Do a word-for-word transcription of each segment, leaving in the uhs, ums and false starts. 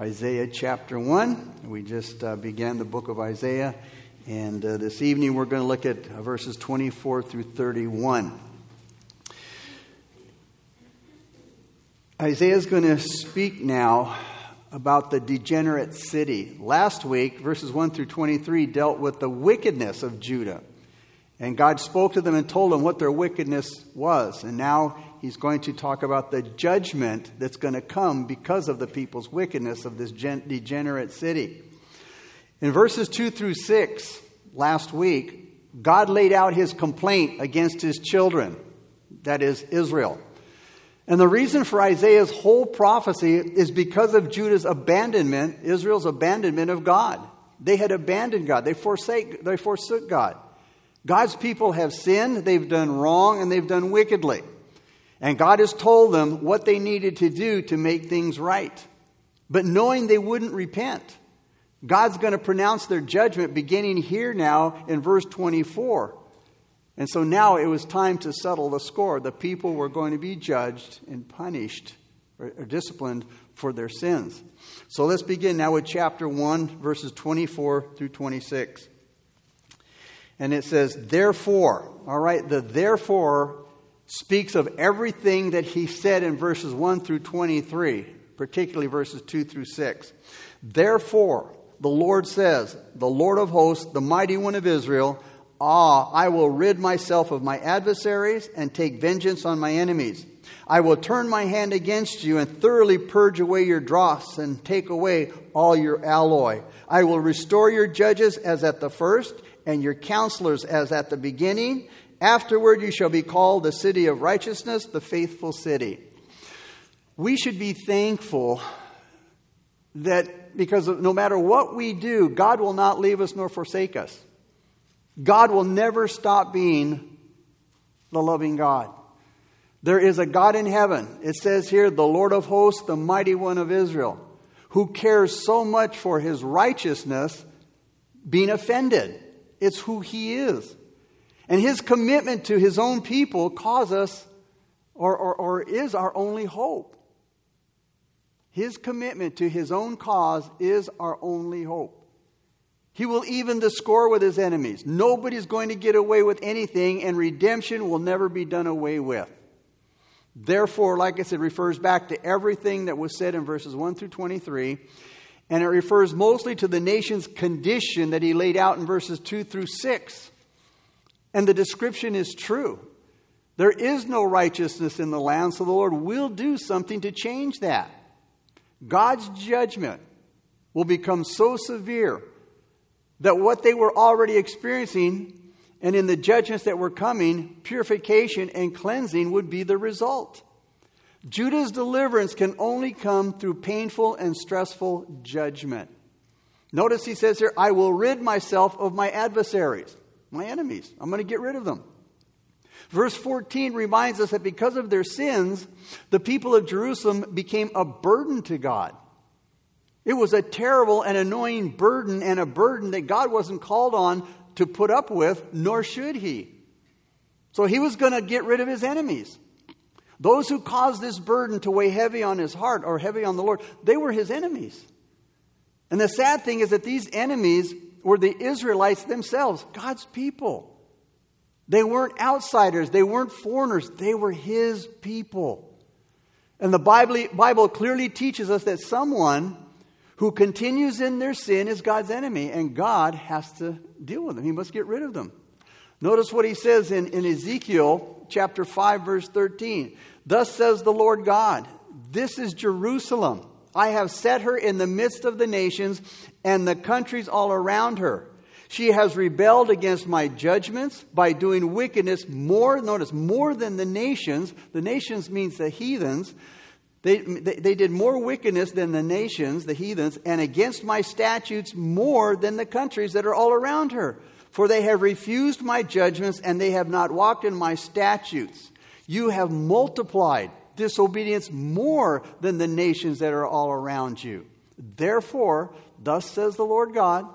Isaiah chapter one. We just uh, began the book of Isaiah, and uh, this evening we're going to look at uh, verses twenty-four through thirty-one. Isaiah is going to speak now about the degenerate city. Last week, verses one through twenty-three dealt with the wickedness of Judah, and God spoke to them and told them what their wickedness was, and now he's going to talk about the judgment that's going to come because of the people's wickedness of this gen- degenerate city. In verses two through six, last week, God laid out his complaint against his children, that is, Israel. And the reason for Isaiah's whole prophecy is because of Judah's abandonment, Israel's abandonment of God. They had abandoned God. They forsake, they forsook God. God's people have sinned, they've done wrong, and they've done wickedly. And God has told them what they needed to do to make things right. But knowing they wouldn't repent, God's going to pronounce their judgment beginning here now in verse twenty-four. And so now it was time to settle the score. The people were going to be judged and punished or, or disciplined for their sins. So let's begin now with chapter one, verses twenty-four through twenty-six. And it says, therefore, all right, the therefore speaks of everything that he said in verses one through twenty-three, particularly verses two through six. Therefore, the Lord says, the Lord of hosts, the mighty one of Israel, ah, I will rid myself of my adversaries and take vengeance on my enemies. I will turn my hand against you and thoroughly purge away your dross and take away all your alloy. I will restore your judges as at the first and your counselors as at the beginning. Afterward, you shall be called the city of righteousness, the faithful city. We should be thankful that because no matter what we do, God will not leave us nor forsake us. God will never stop being the loving God. There is a God in heaven. It says here, the Lord of hosts, the mighty one of Israel, who cares so much for his righteousness being offended. It's who he is. And his commitment to his own people cause us, or, or, or is our only hope. His commitment to his own cause is our only hope. He will even the score with his enemies. Nobody's going to get away with anything, and redemption will never be done away with. Therefore, like I said, refers back to everything that was said in verses one through twenty-three. And it refers mostly to the nation's condition that he laid out in verses two through six. And the description is true. There is no righteousness in the land, so the Lord will do something to change that. God's judgment will become so severe that what they were already experiencing, and in the judgments that were coming, purification and cleansing would be the result. Judah's deliverance can only come through painful and stressful judgment. Notice he says here, I will rid myself of my adversaries. My enemies. I'm going to get rid of them. Verse fourteen reminds us that because of their sins, the people of Jerusalem became a burden to God. It was a terrible and annoying burden, and a burden that God wasn't called on to put up with, nor should he. So he was going to get rid of his enemies. Those who caused this burden to weigh heavy on his heart or heavy on the Lord, they were his enemies. And the sad thing is that these enemies were the Israelites themselves, God's people. They weren't outsiders. They weren't foreigners. They were his people. And the Bible, Bible clearly teaches us that someone who continues in their sin is God's enemy, and God has to deal with them. He must get rid of them. Notice what he says in, in Ezekiel chapter five, verse thirteen. Thus says the Lord God, this is Jerusalem. I have set her in the midst of the nations and the countries all around her. She has rebelled against my judgments by doing wickedness more, notice, more than the nations. The nations means the heathens. They, they, they did more wickedness than the nations, the heathens, and against my statutes more than the countries that are all around her. For they have refused my judgments and they have not walked in my statutes. You have multiplied disobedience more than the nations that are all around you. Therefore, thus says the Lord God,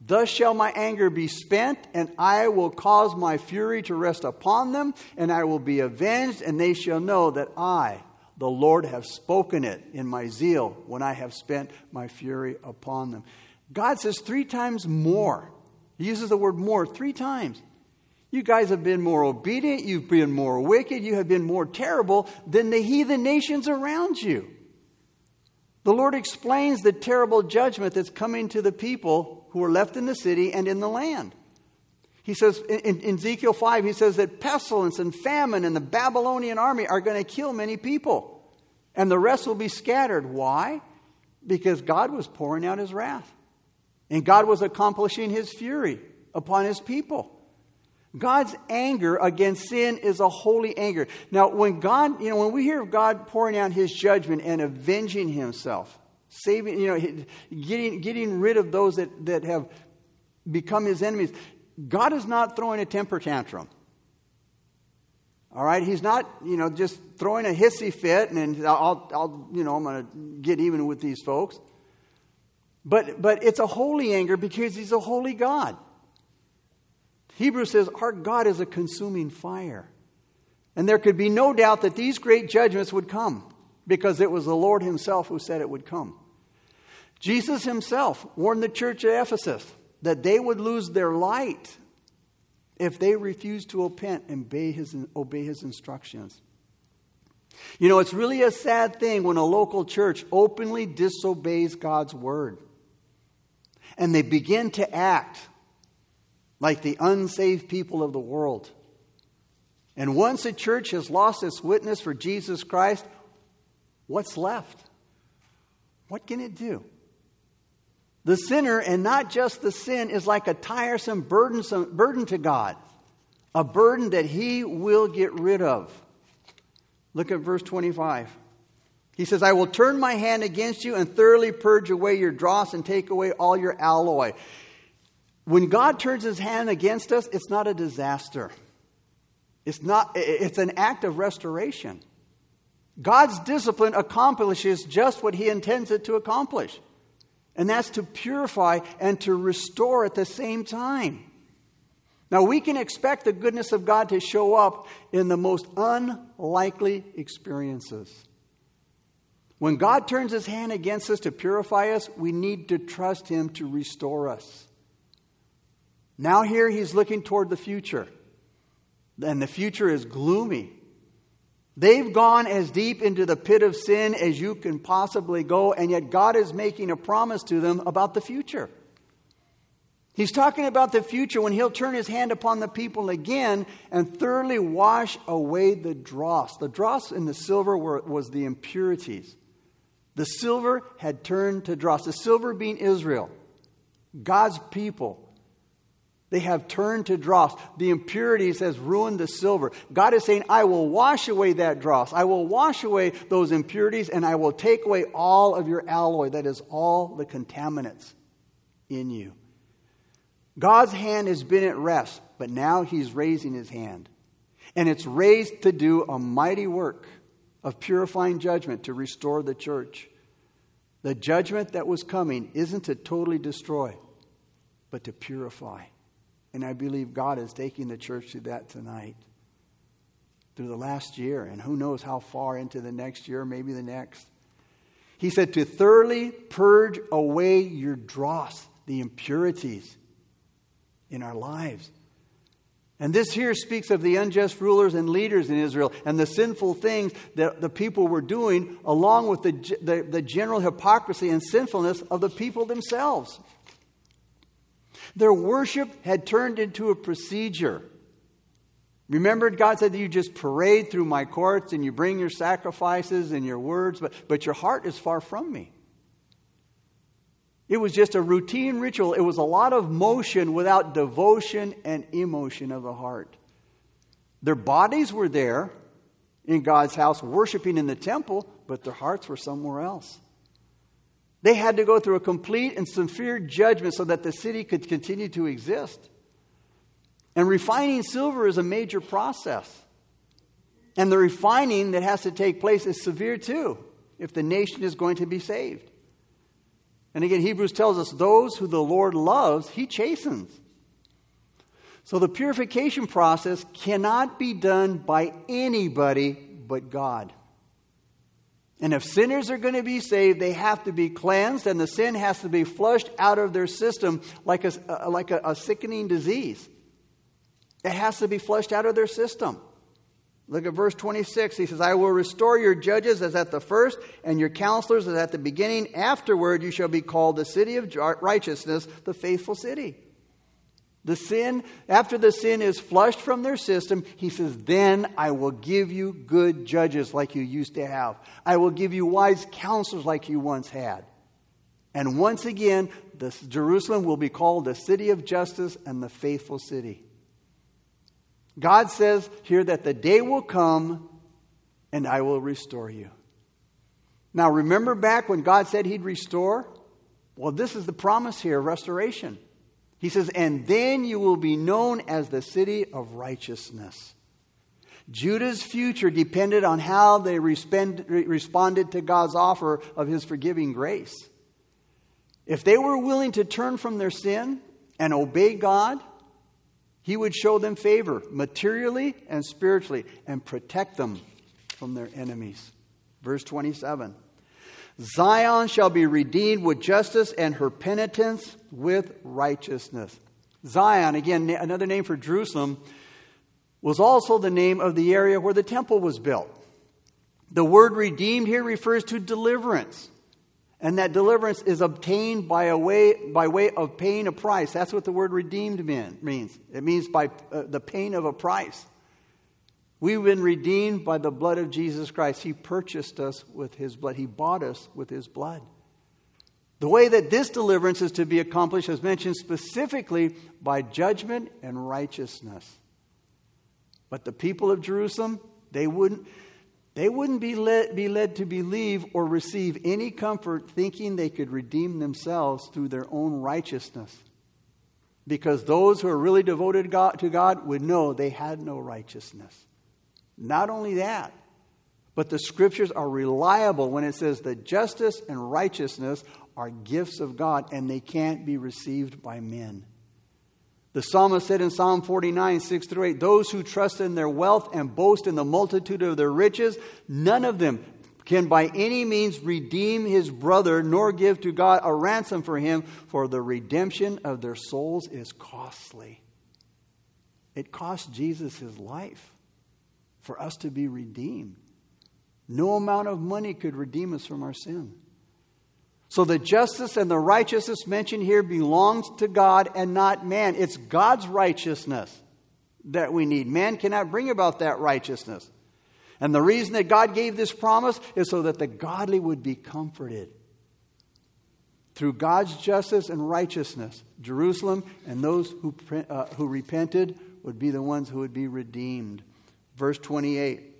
thus shall my anger be spent, and I will cause my fury to rest upon them, and I will be avenged, and they shall know that I, The Lord have spoken it in my zeal when I have spent my fury upon them. God says three times more. He uses the word more three times. You guys have been more obedient. You've been more wicked. You have been more terrible than the heathen nations around you. The Lord explains the terrible judgment that's coming to the people who are left in the city and in the land. He says in, in Ezekiel five, he says that pestilence and famine and the Babylonian army are going to kill many people. And the rest will be scattered. Why? Because God was pouring out his wrath. And God was accomplishing his fury upon his people. God's anger against sin is a holy anger. Now, when God, you know, when we hear of God pouring out his judgment and avenging himself, saving, you know, getting, getting rid of those that, that have become his enemies, God is not throwing a temper tantrum. All right, he's not, you know, just throwing a hissy fit and I'll, I'll you know, I'm going to get even with these folks. But but it's a holy anger because he's a holy God. Hebrews says our God is a consuming fire. And there could be no doubt that these great judgments would come because it was the Lord himself who said it would come. Jesus himself warned the church at Ephesus that they would lose their light if they refused to repent and obey his, obey his instructions. You know, it's really a sad thing when a local church openly disobeys God's word. And they begin to act like the unsaved people of the world. And once a church has lost its witness for Jesus Christ, what's left? What can it do? The sinner, and not just the sin, is like a tiresome burdensome burden to God. A burden that he will get rid of. Look at verse twenty-five. He says, I will turn my hand against you and thoroughly purge away your dross and take away all your alloy. When God turns his hand against us, it's not a disaster. It's not, it's an act of restoration. God's discipline accomplishes just what he intends it to accomplish. And that's to purify and to restore at the same time. Now, we can expect the goodness of God to show up in the most unlikely experiences. When God turns his hand against us to purify us, we need to trust him to restore us. Now here he's looking toward the future. And the future is gloomy. They've gone as deep into the pit of sin as you can possibly go. And yet God is making a promise to them about the future. He's talking about the future when he'll turn his hand upon the people again and thoroughly wash away the dross. The dross and the silver were, was the impurities. The silver had turned to dross. The silver being Israel. God's people. They have turned to dross. The impurities has ruined the silver. God is saying, I will wash away that dross. I will wash away those impurities and I will take away all of your alloy. That is all the contaminants in you. God's hand has been at rest, but now he's raising his hand. And it's raised to do a mighty work of purifying judgment to restore the church. The judgment that was coming isn't to totally destroy, but to purify. And I believe God is taking the church to that tonight. Through the last year. And who knows how far into the next year. Maybe the next. He said to thoroughly purge away your dross. The impurities in our lives. And this here speaks of the unjust rulers and leaders in Israel. And the sinful things that the people were doing. Along with the, the, the general hypocrisy and sinfulness of the people themselves. Their worship had turned into a procedure. Remember, God said that you just parade through my courts and you bring your sacrifices and your words, but, but your heart is far from me. It was just a routine ritual. It was a lot of motion without devotion and emotion of the heart. Their bodies were there in God's house, worshiping in the temple, but their hearts were somewhere else. They had to go through a complete and severe judgment so that the city could continue to exist. And refining silver is a major process. And the refining that has to take place is severe too, if the nation is going to be saved. And again, Hebrews tells us those who the Lord loves, he chastens. So the purification process cannot be done by anybody but God. And if sinners are going to be saved, they have to be cleansed, and the sin has to be flushed out of their system like a, uh, like a, a sickening disease. It has to be flushed out of their system. Look at verse twenty-six. He says, I will restore your judges as at the first, and your counselors as at the beginning. Afterward, you shall be called the city of righteousness, the faithful city. The sin, after the sin is flushed from their system, he says, then I will give you good judges like you used to have. I will give you wise counselors like you once had. And once again, this Jerusalem will be called the city of justice and the faithful city. God says here that the day will come and I will restore you. Now remember back when God said he'd restore? Well, this is the promise here, restoration. He says, and then you will be known as the city of righteousness. Judah's future depended on how they responded to God's offer of his forgiving grace. If they were willing to turn from their sin and obey God, he would show them favor materially and spiritually and protect them from their enemies. Verse twenty-seven. Zion shall be redeemed with justice and her penitents with righteousness. Zion, again, another name for Jerusalem, was also the name of the area where the temple was built. The word redeemed here refers to deliverance. And that deliverance is obtained by a way by way of paying a price. That's what the word redeemed means. It means by uh, the pain of a price. We've been redeemed by the blood of Jesus Christ. He purchased us with his blood. He bought us with his blood. The way that this deliverance is to be accomplished is mentioned specifically by judgment and righteousness. But the people of Jerusalem, they wouldn't, they wouldn't be led, be led to believe or receive any comfort thinking they could redeem themselves through their own righteousness. Because those who are really devoted God, to God would know they had no righteousness. Not only that, but the scriptures are reliable when it says that justice and righteousness are gifts of God and they can't be received by men. The psalmist said in Psalm forty-nine, six through eight, those who trust in their wealth and boast in the multitude of their riches, none of them can by any means redeem his brother nor give to God a ransom for him, for the redemption of their souls is costly. It cost Jesus his life for us to be redeemed. No amount of money could redeem us from our sin. So the justice and the righteousness mentioned here belongs to God and not man. It's God's righteousness that we need. Man cannot bring about that righteousness. And the reason that God gave this promise is so that the godly would be comforted. Through God's justice and righteousness, Jerusalem and those who, uh, who repented would be the ones who would be redeemed. Verse twenty-eight,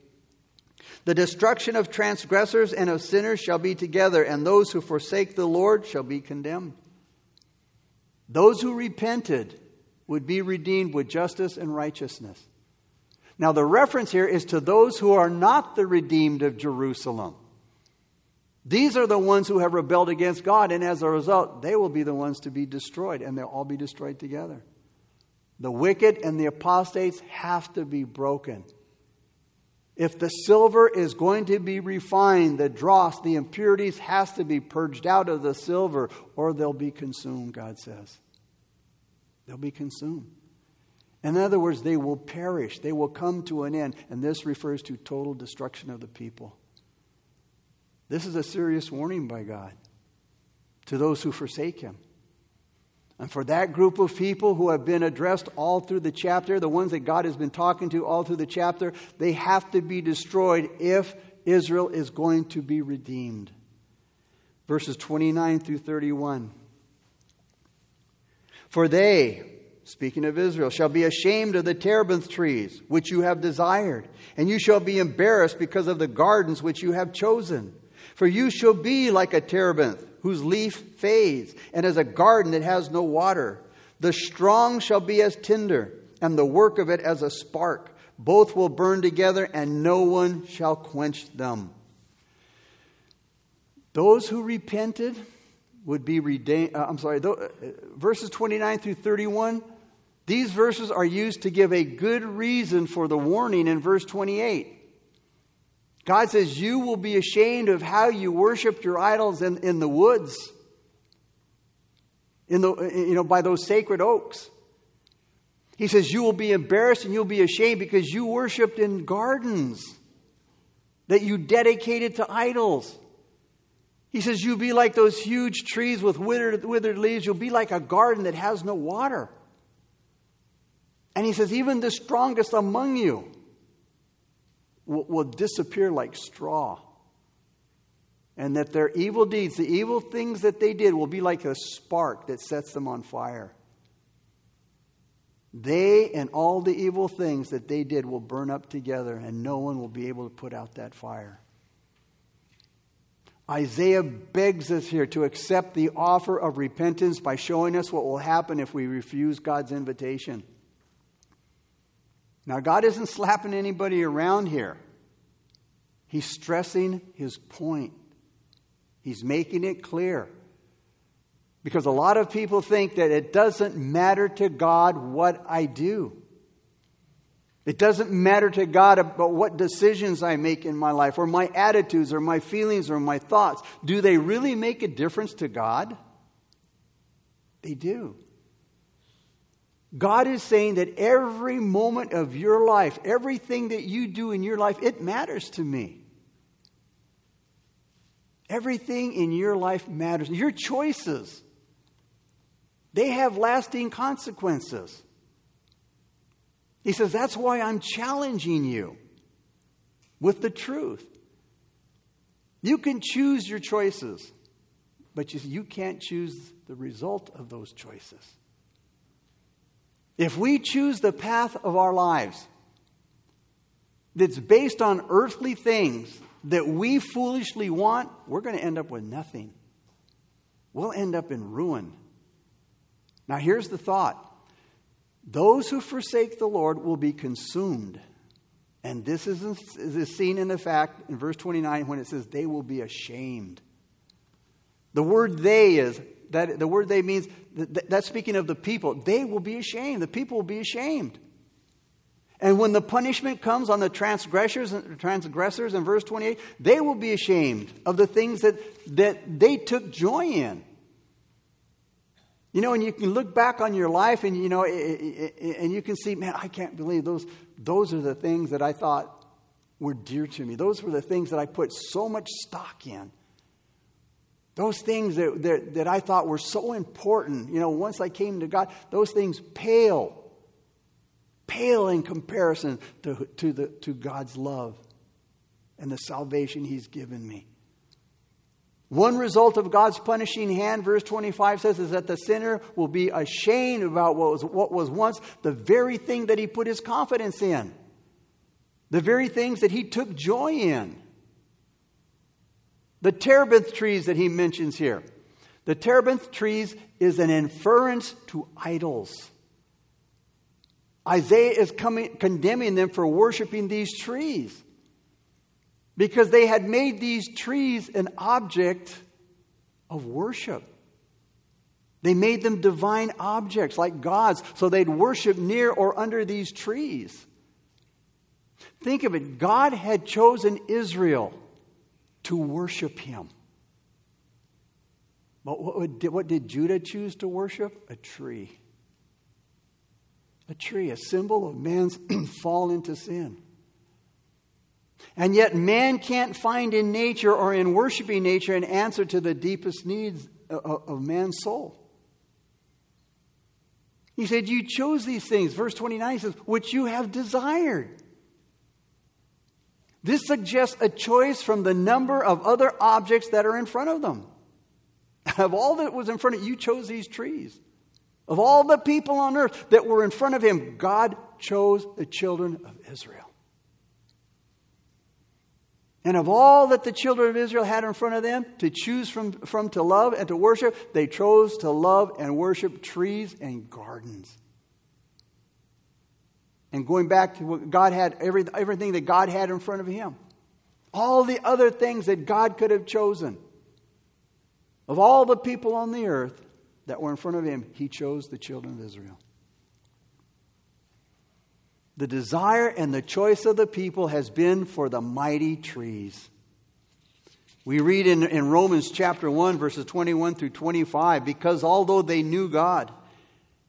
the destruction of transgressors and of sinners shall be together, and those who forsake the Lord shall be condemned. Those who repented would be redeemed with justice and righteousness. Now the reference here is to those who are not the redeemed of Jerusalem. These are the ones who have rebelled against God, and as a result, they will be the ones to be destroyed, and they'll all be destroyed together. The wicked and the apostates have to be broken. If the silver is going to be refined, the dross, the impurities has to be purged out of the silver, or they'll be consumed, God says. They'll be consumed. In other words, they will perish. They will come to an end. And this refers to total destruction of the people. This is a serious warning by God to those who forsake him. And for that group of people who have been addressed all through the chapter, the ones that God has been talking to all through the chapter, they have to be destroyed if Israel is going to be redeemed. Verses twenty-nine through thirty-one. For they, speaking of Israel, shall be ashamed of the terebinth trees which you have desired, and you shall be embarrassed because of the gardens which you have chosen. For you shall be like a terebinth, whose leaf fades, and as a garden that has no water. The strong shall be as tinder, and the work of it as a spark. Both will burn together, and no one shall quench them. Those who repented would be redeemed. Uh, I'm sorry, th- verses twenty-nine through thirty-one. These verses are used to give a good reason for the warning in verse twenty-eight. God says, you will be ashamed of how you worshiped your idols in, in the woods, in the, you know, by those sacred oaks. He says, you will be embarrassed and you'll be ashamed because you worshiped in gardens that you dedicated to idols. He says, you'll be like those huge trees with withered, withered leaves. You'll be like a garden that has no water. And he says, even the strongest among you will, will disappear like straw. And that their evil deeds, the evil things that they did, will be like a spark that sets them on fire. They and all the evil things that they did will burn up together, and no one will be able to put out that fire. Isaiah begs us here to accept the offer of repentance by showing us what will happen if we refuse God's invitation. Now, God isn't slapping anybody around here. He's stressing his point. He's making it clear. Because a lot of people think that it doesn't matter to God what I do. It doesn't matter to God about what decisions I make in my life, or my attitudes, or my feelings, or my thoughts. Do they really make a difference to God? They do. God is saying that every moment of your life, everything that you do in your life, it matters to me. Everything in your life matters. Your choices, they have lasting consequences. He says, that's why I'm challenging you with the truth. You can choose your choices, but you, you can't choose the result of those choices. If we choose the path of our lives that's based on earthly things that we foolishly want, we're going to end up with nothing. We'll end up in ruin. Now, here's the thought. Those who forsake the Lord will be consumed. And this is seen in the fact in verse twenty-nine when it says they will be ashamed. The word they is, that the word they means, that, that's speaking of the people. They will be ashamed. The people will be ashamed. And when the punishment comes on the transgressors, transgressors in verse twenty-eight, they will be ashamed of the things that, that they took joy in. You know, and you can look back on your life and, you know, it, it, it, and you can see, man, I can't believe those, those are the things that I thought were dear to me. Those were the things that I put so much stock in. Those things that, that, that I thought were so important. You know, once I came to God, those things pale, pale in comparison to, to, the, to God's love and the salvation he's given me. One result of God's punishing hand, verse twenty-five says, is that the sinner will be ashamed about what was, what was once the very thing that he put his confidence in. The very things that he took joy in. The terebinth trees that he mentions here. The terebinth trees is an inference to idols. Isaiah is coming, condemning them for worshiping these trees. Because they had made these trees an object of worship. They made them divine objects like gods, so they'd worship near or under these trees. Think of it. God had chosen Israel to worship him. But what, would, what did Judah choose to worship? A tree. A tree, a symbol of man's fall into sin. And yet man can't find in nature or in worshiping nature an answer to the deepest needs of man's soul. He said, you chose these things. Verse twenty-nine says, which you have desired. This suggests a choice from the number of other objects that are in front of them. Of all that was in front of you, you chose these trees. Of all the people on earth that were in front of him, God chose the children of Israel. And of all that the children of Israel had in front of them to choose from, from to love and to worship, they chose to love and worship trees and gardens. And going back to what God had, every, everything that God had in front of him. All the other things that God could have chosen. Of all the people on the earth that were in front of him, he chose the children of Israel. The desire and the choice of the people has been for the mighty trees. We read in, in Romans chapter one, verses twenty-one through twenty-five, because although they knew God,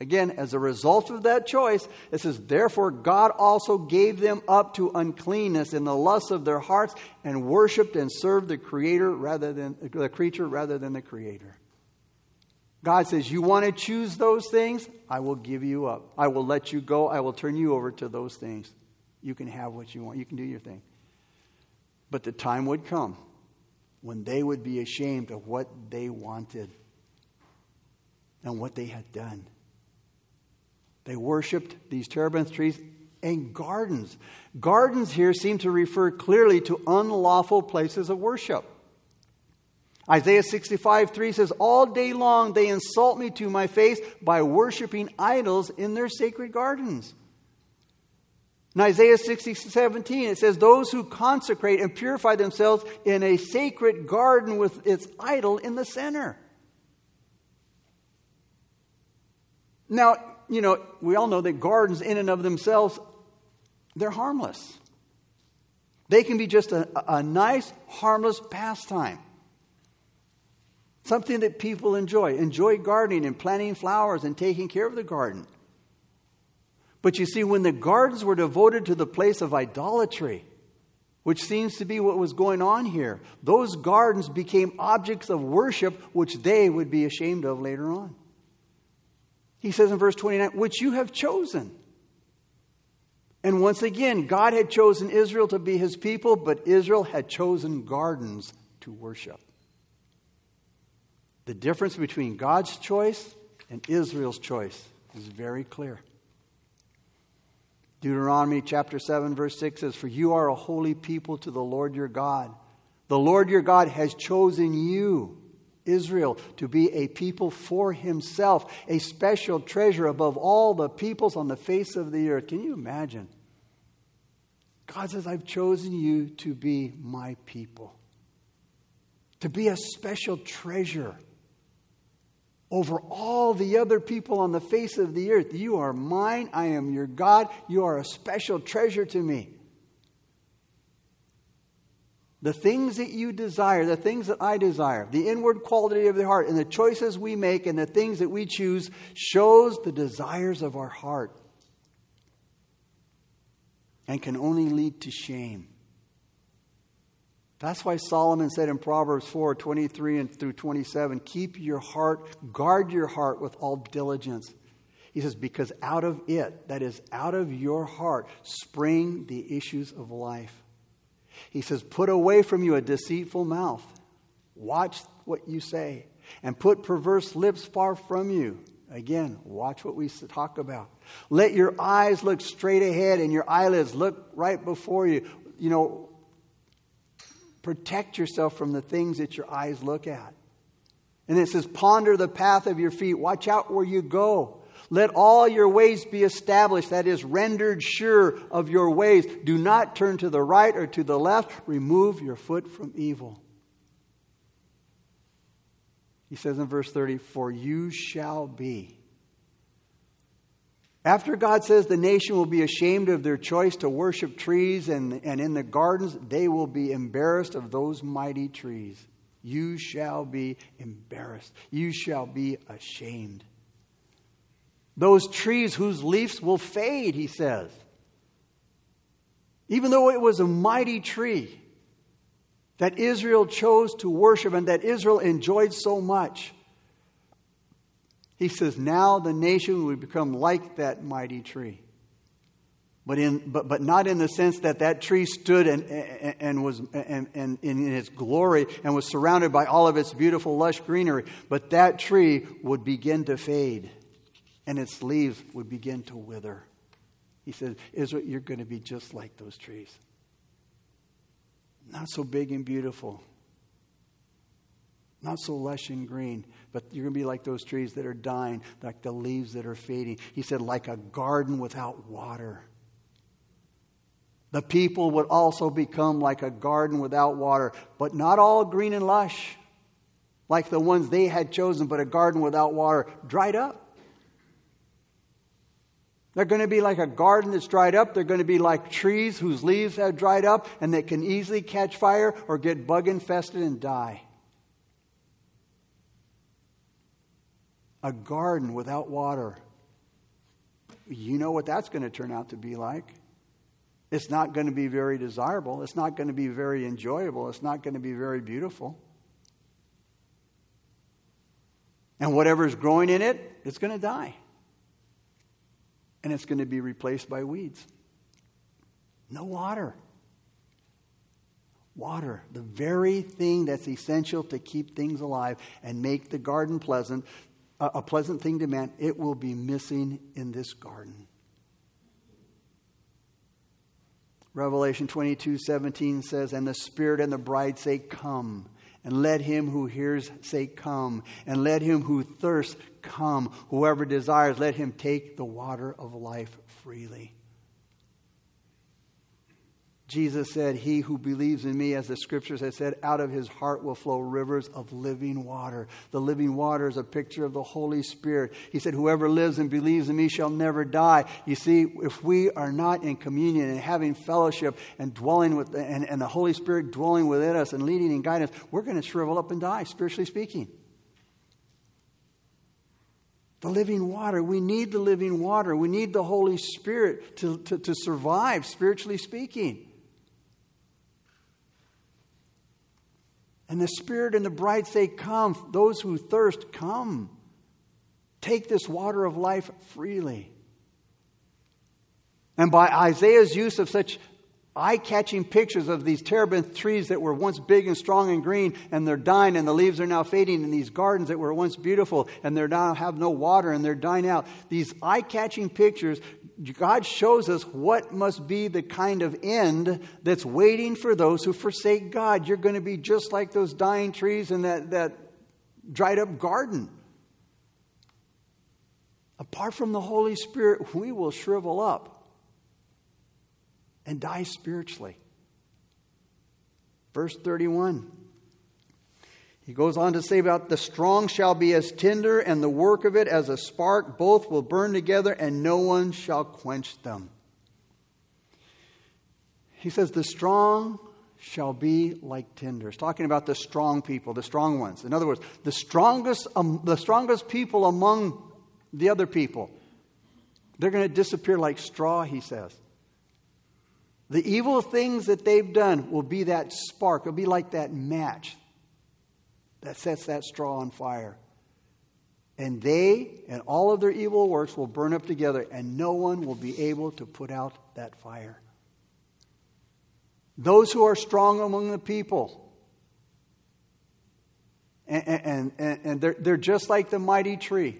again, as a result of that choice, it says, therefore God also gave them up to uncleanness in the lusts of their hearts, and worshiped and served the creator rather than the creature rather than the creator. God says, you want to choose those things? I will give you up. I will let you go. I will turn you over to those things. You can have what you want. You can do your thing. But the time would come when they would be ashamed of what they wanted and what they had done. They worshipped these terebinth trees and gardens. Gardens here seem to refer clearly to unlawful places of worship. Isaiah sixty-five three says, all day long they insult me to my face by worshiping idols in their sacred gardens. In Isaiah sixty seventeen, it says, those who consecrate and purify themselves in a sacred garden with its idol in the center. Now, you know, we all know that gardens in and of themselves, they're harmless. They can be just a, a nice, harmless pastime. Something that people enjoy. Enjoy gardening and planting flowers and taking care of the garden. But you see, when the gardens were devoted to the place of idolatry, which seems to be what was going on here, those gardens became objects of worship, which they would be ashamed of later on. He says in verse twenty-nine, which you have chosen. And once again, God had chosen Israel to be his people, but Israel had chosen gardens to worship. The difference between God's choice and Israel's choice is very clear. Deuteronomy chapter seven, verse six says, for you are a holy people to the Lord your God. The Lord your God has chosen you, Israel, to be a people for himself, a special treasure above all the peoples on the face of the earth. Can you imagine? God says, I've chosen you to be my people, to be a special treasure over all the other people on the face of the earth. You are mine. I am your God. You are a special treasure to me. The things that you desire, the things that I desire, the inward quality of the heart and the choices we make and the things that we choose shows the desires of our heart and can only lead to shame. That's why Solomon said in Proverbs four, twenty-three and through twenty-seven, keep your heart, guard your heart with all diligence. He says, because out of it, that is out of your heart, spring the issues of life. He says, put away from you a deceitful mouth. Watch what you say. And put perverse lips far from you. Again, watch what we talk about. Let your eyes look straight ahead and your eyelids look right before you. You know, protect yourself from the things that your eyes look at. And it says, ponder the path of your feet. Watch out where you go. Let all your ways be established, that is, rendered sure of your ways. Do not turn to the right or to the left. Remove your foot from evil. He says in verse thirty, for you shall be. After God says the nation will be ashamed of their choice to worship trees and, and in the gardens, they will be embarrassed of those mighty trees. You shall be embarrassed. You shall be ashamed. Those trees whose leaves will fade, he says. Even though it was a mighty tree that Israel chose to worship and that Israel enjoyed so much, he says, now the nation would become like that mighty tree. But in but, but not in the sense that that tree stood and, and, and was and, and in its glory and was surrounded by all of its beautiful lush greenery. But that tree would begin to fade. And its leaves would begin to wither. He says, Israel, you're going to be just like those trees. Not so big and beautiful. Not so lush and green, but you're going to be like those trees that are dying, like the leaves that are fading. He said, like a garden without water. The people would also become like a garden without water, but not all green and lush, like the ones they had chosen, but a garden without water, dried up. They're going to be like a garden that's dried up. They're going to be like trees whose leaves have dried up and that can easily catch fire or get bug infested and die. A garden without water. You know what that's going to turn out to be like. It's not going to be very desirable. It's not going to be very enjoyable. It's not going to be very beautiful. And whatever's growing in it, it's going to die. And it's going to be replaced by weeds. No water. Water, the very thing that's essential to keep things alive and make the garden pleasant, a pleasant thing to man, it will be missing in this garden. Revelation twenty-two seventeen says, "And the Spirit and the bride say, 'Come.' And let him who hears say, 'Come.' And let him who thirsts, 'Come.' Whoever desires, let him take the water of life freely." Jesus said, "He who believes in me," as the scriptures have said, "out of his heart will flow rivers of living water." The living water is a picture of the Holy Spirit. He said, "Whoever lives and believes in me shall never die." You see, if we are not in communion and having fellowship and dwelling with and, and the Holy Spirit dwelling within us and leading and guiding us, we're going to shrivel up and die, spiritually speaking. The living water. We need the living water. We need the Holy Spirit to, to, to survive, spiritually speaking. And the Spirit and the bride say, "Come." Those who thirst, come. Take this water of life freely. And by Isaiah's use of such eye-catching pictures of these terebinth trees that were once big and strong and green, and they're dying, and the leaves are now fading, and these gardens that were once beautiful, and they now have no water, and they're dying out. These eye-catching pictures, God shows us what must be the kind of end that's waiting for those who forsake God. You're going to be just like those dying trees in that, that dried-up garden. Apart from the Holy Spirit, we will shrivel up and die spiritually. Verse thirty-one. He goes on to say about the strong shall be as tinder, and the work of it as a spark. Both will burn together, and no one shall quench them. He says the strong shall be like tinder. He's talking about the strong people, the strong ones. In other words, the strongest, um, the strongest people among the other people. They're going to disappear like straw, he says. The evil things that they've done will be that spark. It'll be like that match that sets that straw on fire. And they and all of their evil works will burn up together, and no one will be able to put out that fire. Those who are strong among the people, and, and, and, and they're, they're just like the mighty tree,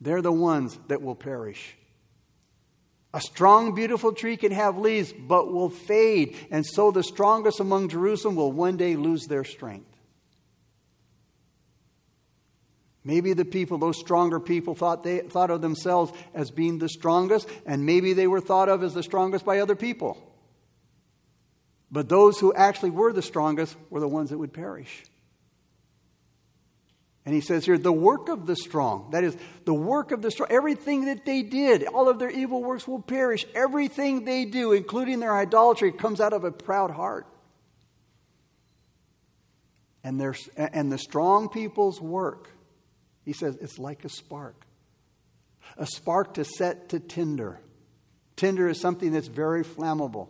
they're the ones that will perish. A strong, beautiful tree can have leaves, but will fade. And so the strongest among Jerusalem will one day lose their strength. Maybe the people, those stronger people, thought they thought of themselves as being the strongest, and maybe they were thought of as the strongest by other people. But those who actually were the strongest were the ones that would perish. And he says here, the work of the strong, that is, the work of the strong, everything that they did, all of their evil works will perish. Everything they do, including their idolatry, comes out of a proud heart. And, their, and the strong people's work, he says, it's like a spark. A spark to set to tinder. Tinder is something that's very flammable.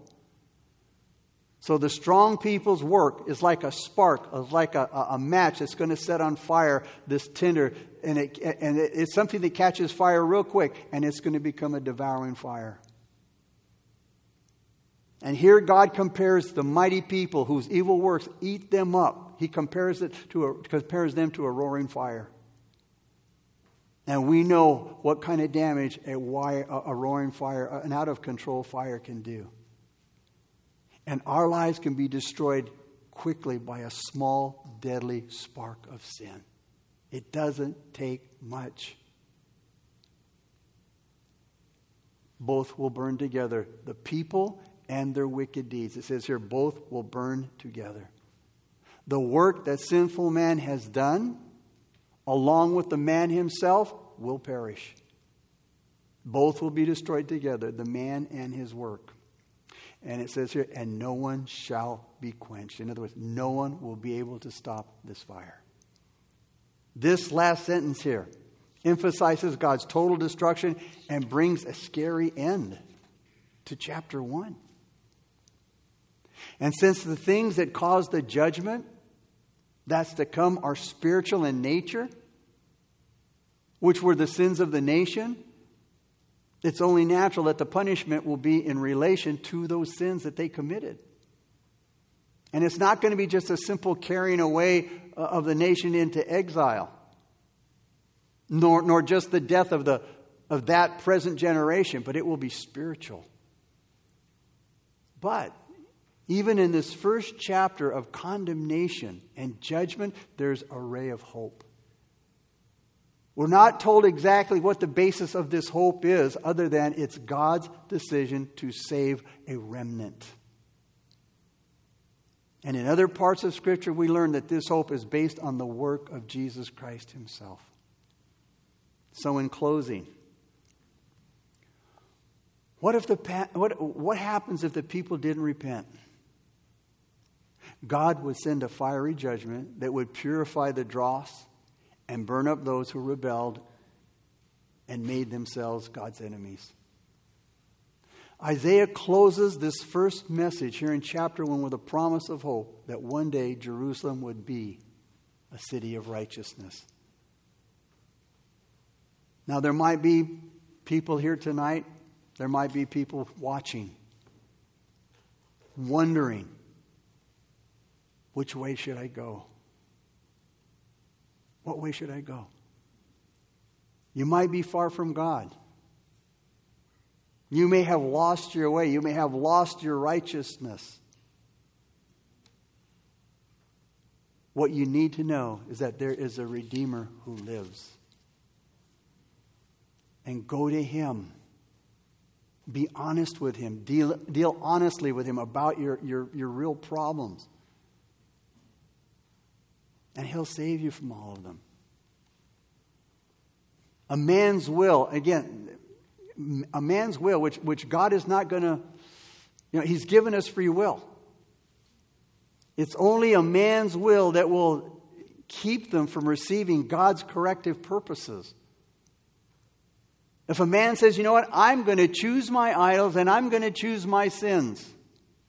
So the strong people's work is like a spark, like a, a match that's going to set on fire this tinder. And, it, and it, it's something that catches fire real quick, and it's going to become a devouring fire. And here God compares the mighty people whose evil works eat them up. He compares it to a, compares them to a roaring fire. And we know what kind of damage a, wire, a roaring fire, an out-of-control fire can do. And our lives can be destroyed quickly by a small, deadly spark of sin. It doesn't take much. Both will burn together, the people and their wicked deeds. It says here, both will burn together. The work that sinful man has done, along with the man himself, will perish. Both will be destroyed together, the man and his work. And it says here, and no one shall be quenched. In other words, no one will be able to stop this fire. This last sentence here emphasizes God's total destruction and brings a scary end to chapter one. And since the things that cause the judgment that's to come are spiritual in nature, which were the sins of the nation, it's only natural that the punishment will be in relation to those sins that they committed. And it's not going to be just a simple carrying away of the nation into exile, nor, nor just the death of, the, of that present generation, but it will be spiritual. But even in this first chapter of condemnation and judgment, there's a ray of hope. We're not told exactly what the basis of this hope is, other than it's God's decision to save a remnant. And in other parts of Scripture, we learn that this hope is based on the work of Jesus Christ himself. So in closing, what if the what, what happens if the people didn't repent? God would send a fiery judgment that would purify the dross and burn up those who rebelled and made themselves God's enemies. Isaiah closes this first message here in chapter one with a promise of hope that one day Jerusalem would be a city of righteousness. Now, there might be people here tonight, there might be people watching, wondering, which way should I go? What way should I go? You might be far from God. You may have lost your way. You may have lost your righteousness. What you need to know is that there is a Redeemer who lives. And go to him. Be honest with him. Deal, deal honestly with him about your, your, your real problems. And he'll save you from all of them. A man's will, again, a man's will, which, which God is not going to, you know, he's given us free will. It's only a man's will that will keep them from receiving God's corrective purposes. If a man says, you know what, I'm going to choose my idols and I'm going to choose my sins.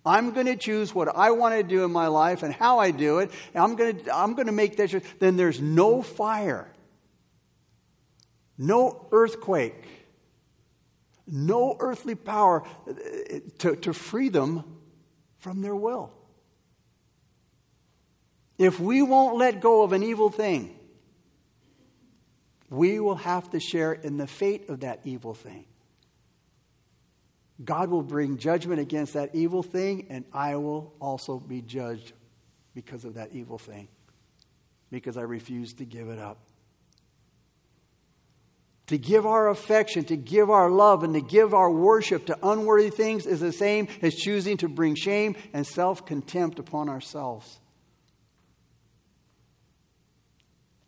I'm going to choose what I want to do in my life and how I do it. And I'm going to, I'm going to make that choice. Then there's no fire, no earthquake, no earthly power to, to free them from their will. If we won't let go of an evil thing, we will have to share in the fate of that evil thing. God will bring judgment against that evil thing, and I will also be judged because of that evil thing, because I refuse to give it up. To give our affection, to give our love, and to give our worship to unworthy things is the same as choosing to bring shame and self-contempt upon ourselves.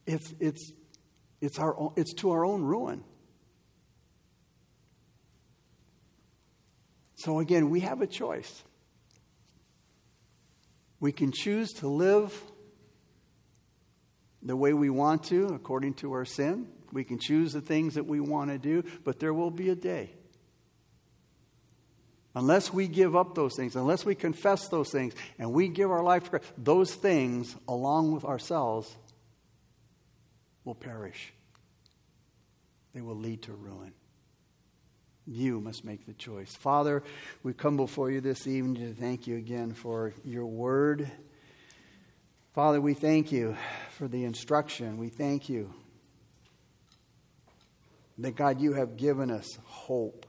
It's, it's, it's, our own, it's to our own ruin. So again, we have a choice. We can choose to live the way we want to, according to our sin. We can choose the things that we want to do, but there will be a day. Unless we give up those things, unless we confess those things, and we give our life to Christ, those things, along with ourselves, will perish. They will lead to ruin. You must make the choice. Father, we come before you this evening to thank you again for your word. Father, we thank you for the instruction. We thank you that, God, you have given us hope.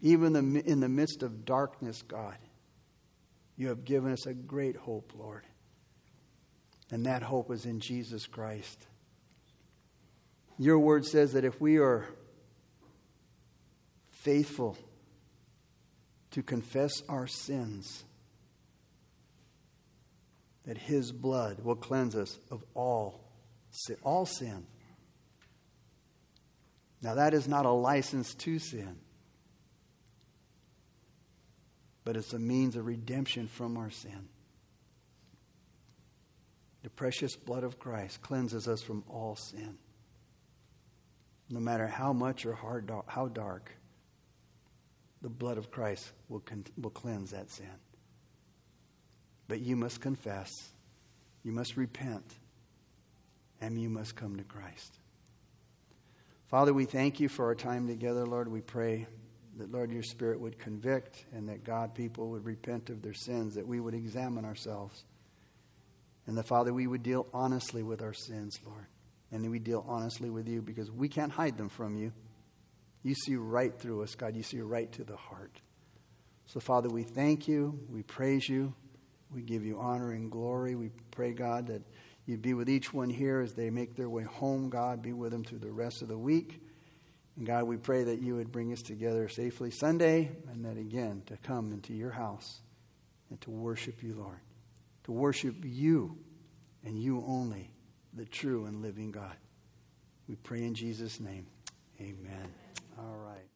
Even in the midst of darkness, God, You have given us a great hope, Lord. And that hope is in Jesus Christ. Your word says that if we are faithful to confess our sins, that his blood will cleanse us of all sin, all sin. Now that is not a license to sin, but it's a means of redemption from our sin. The precious blood of Christ cleanses us from all sin, no matter how much or hard, how dark. The blood of Christ will will cleanse that sin. But you must confess, you must repent, and you must come to Christ. Father, we thank you for our time together, Lord. We pray that, Lord, your Spirit would convict and that, God, people would repent of their sins, that we would examine ourselves. And that, Father, we would deal honestly with our sins, Lord. And that we deal honestly with you because we can't hide them from you. You see right through us, God. You see right to the heart. So, Father, we thank you. We praise you. We give you honor and glory. We pray, God, that you'd be with each one here as they make their way home, God. Be with them through the rest of the week. And, God, we pray that you would bring us together safely Sunday and that, again, to come into your house and to worship you, Lord. To worship you and you only, the true and living God. We pray in Jesus' name. Amen. All right.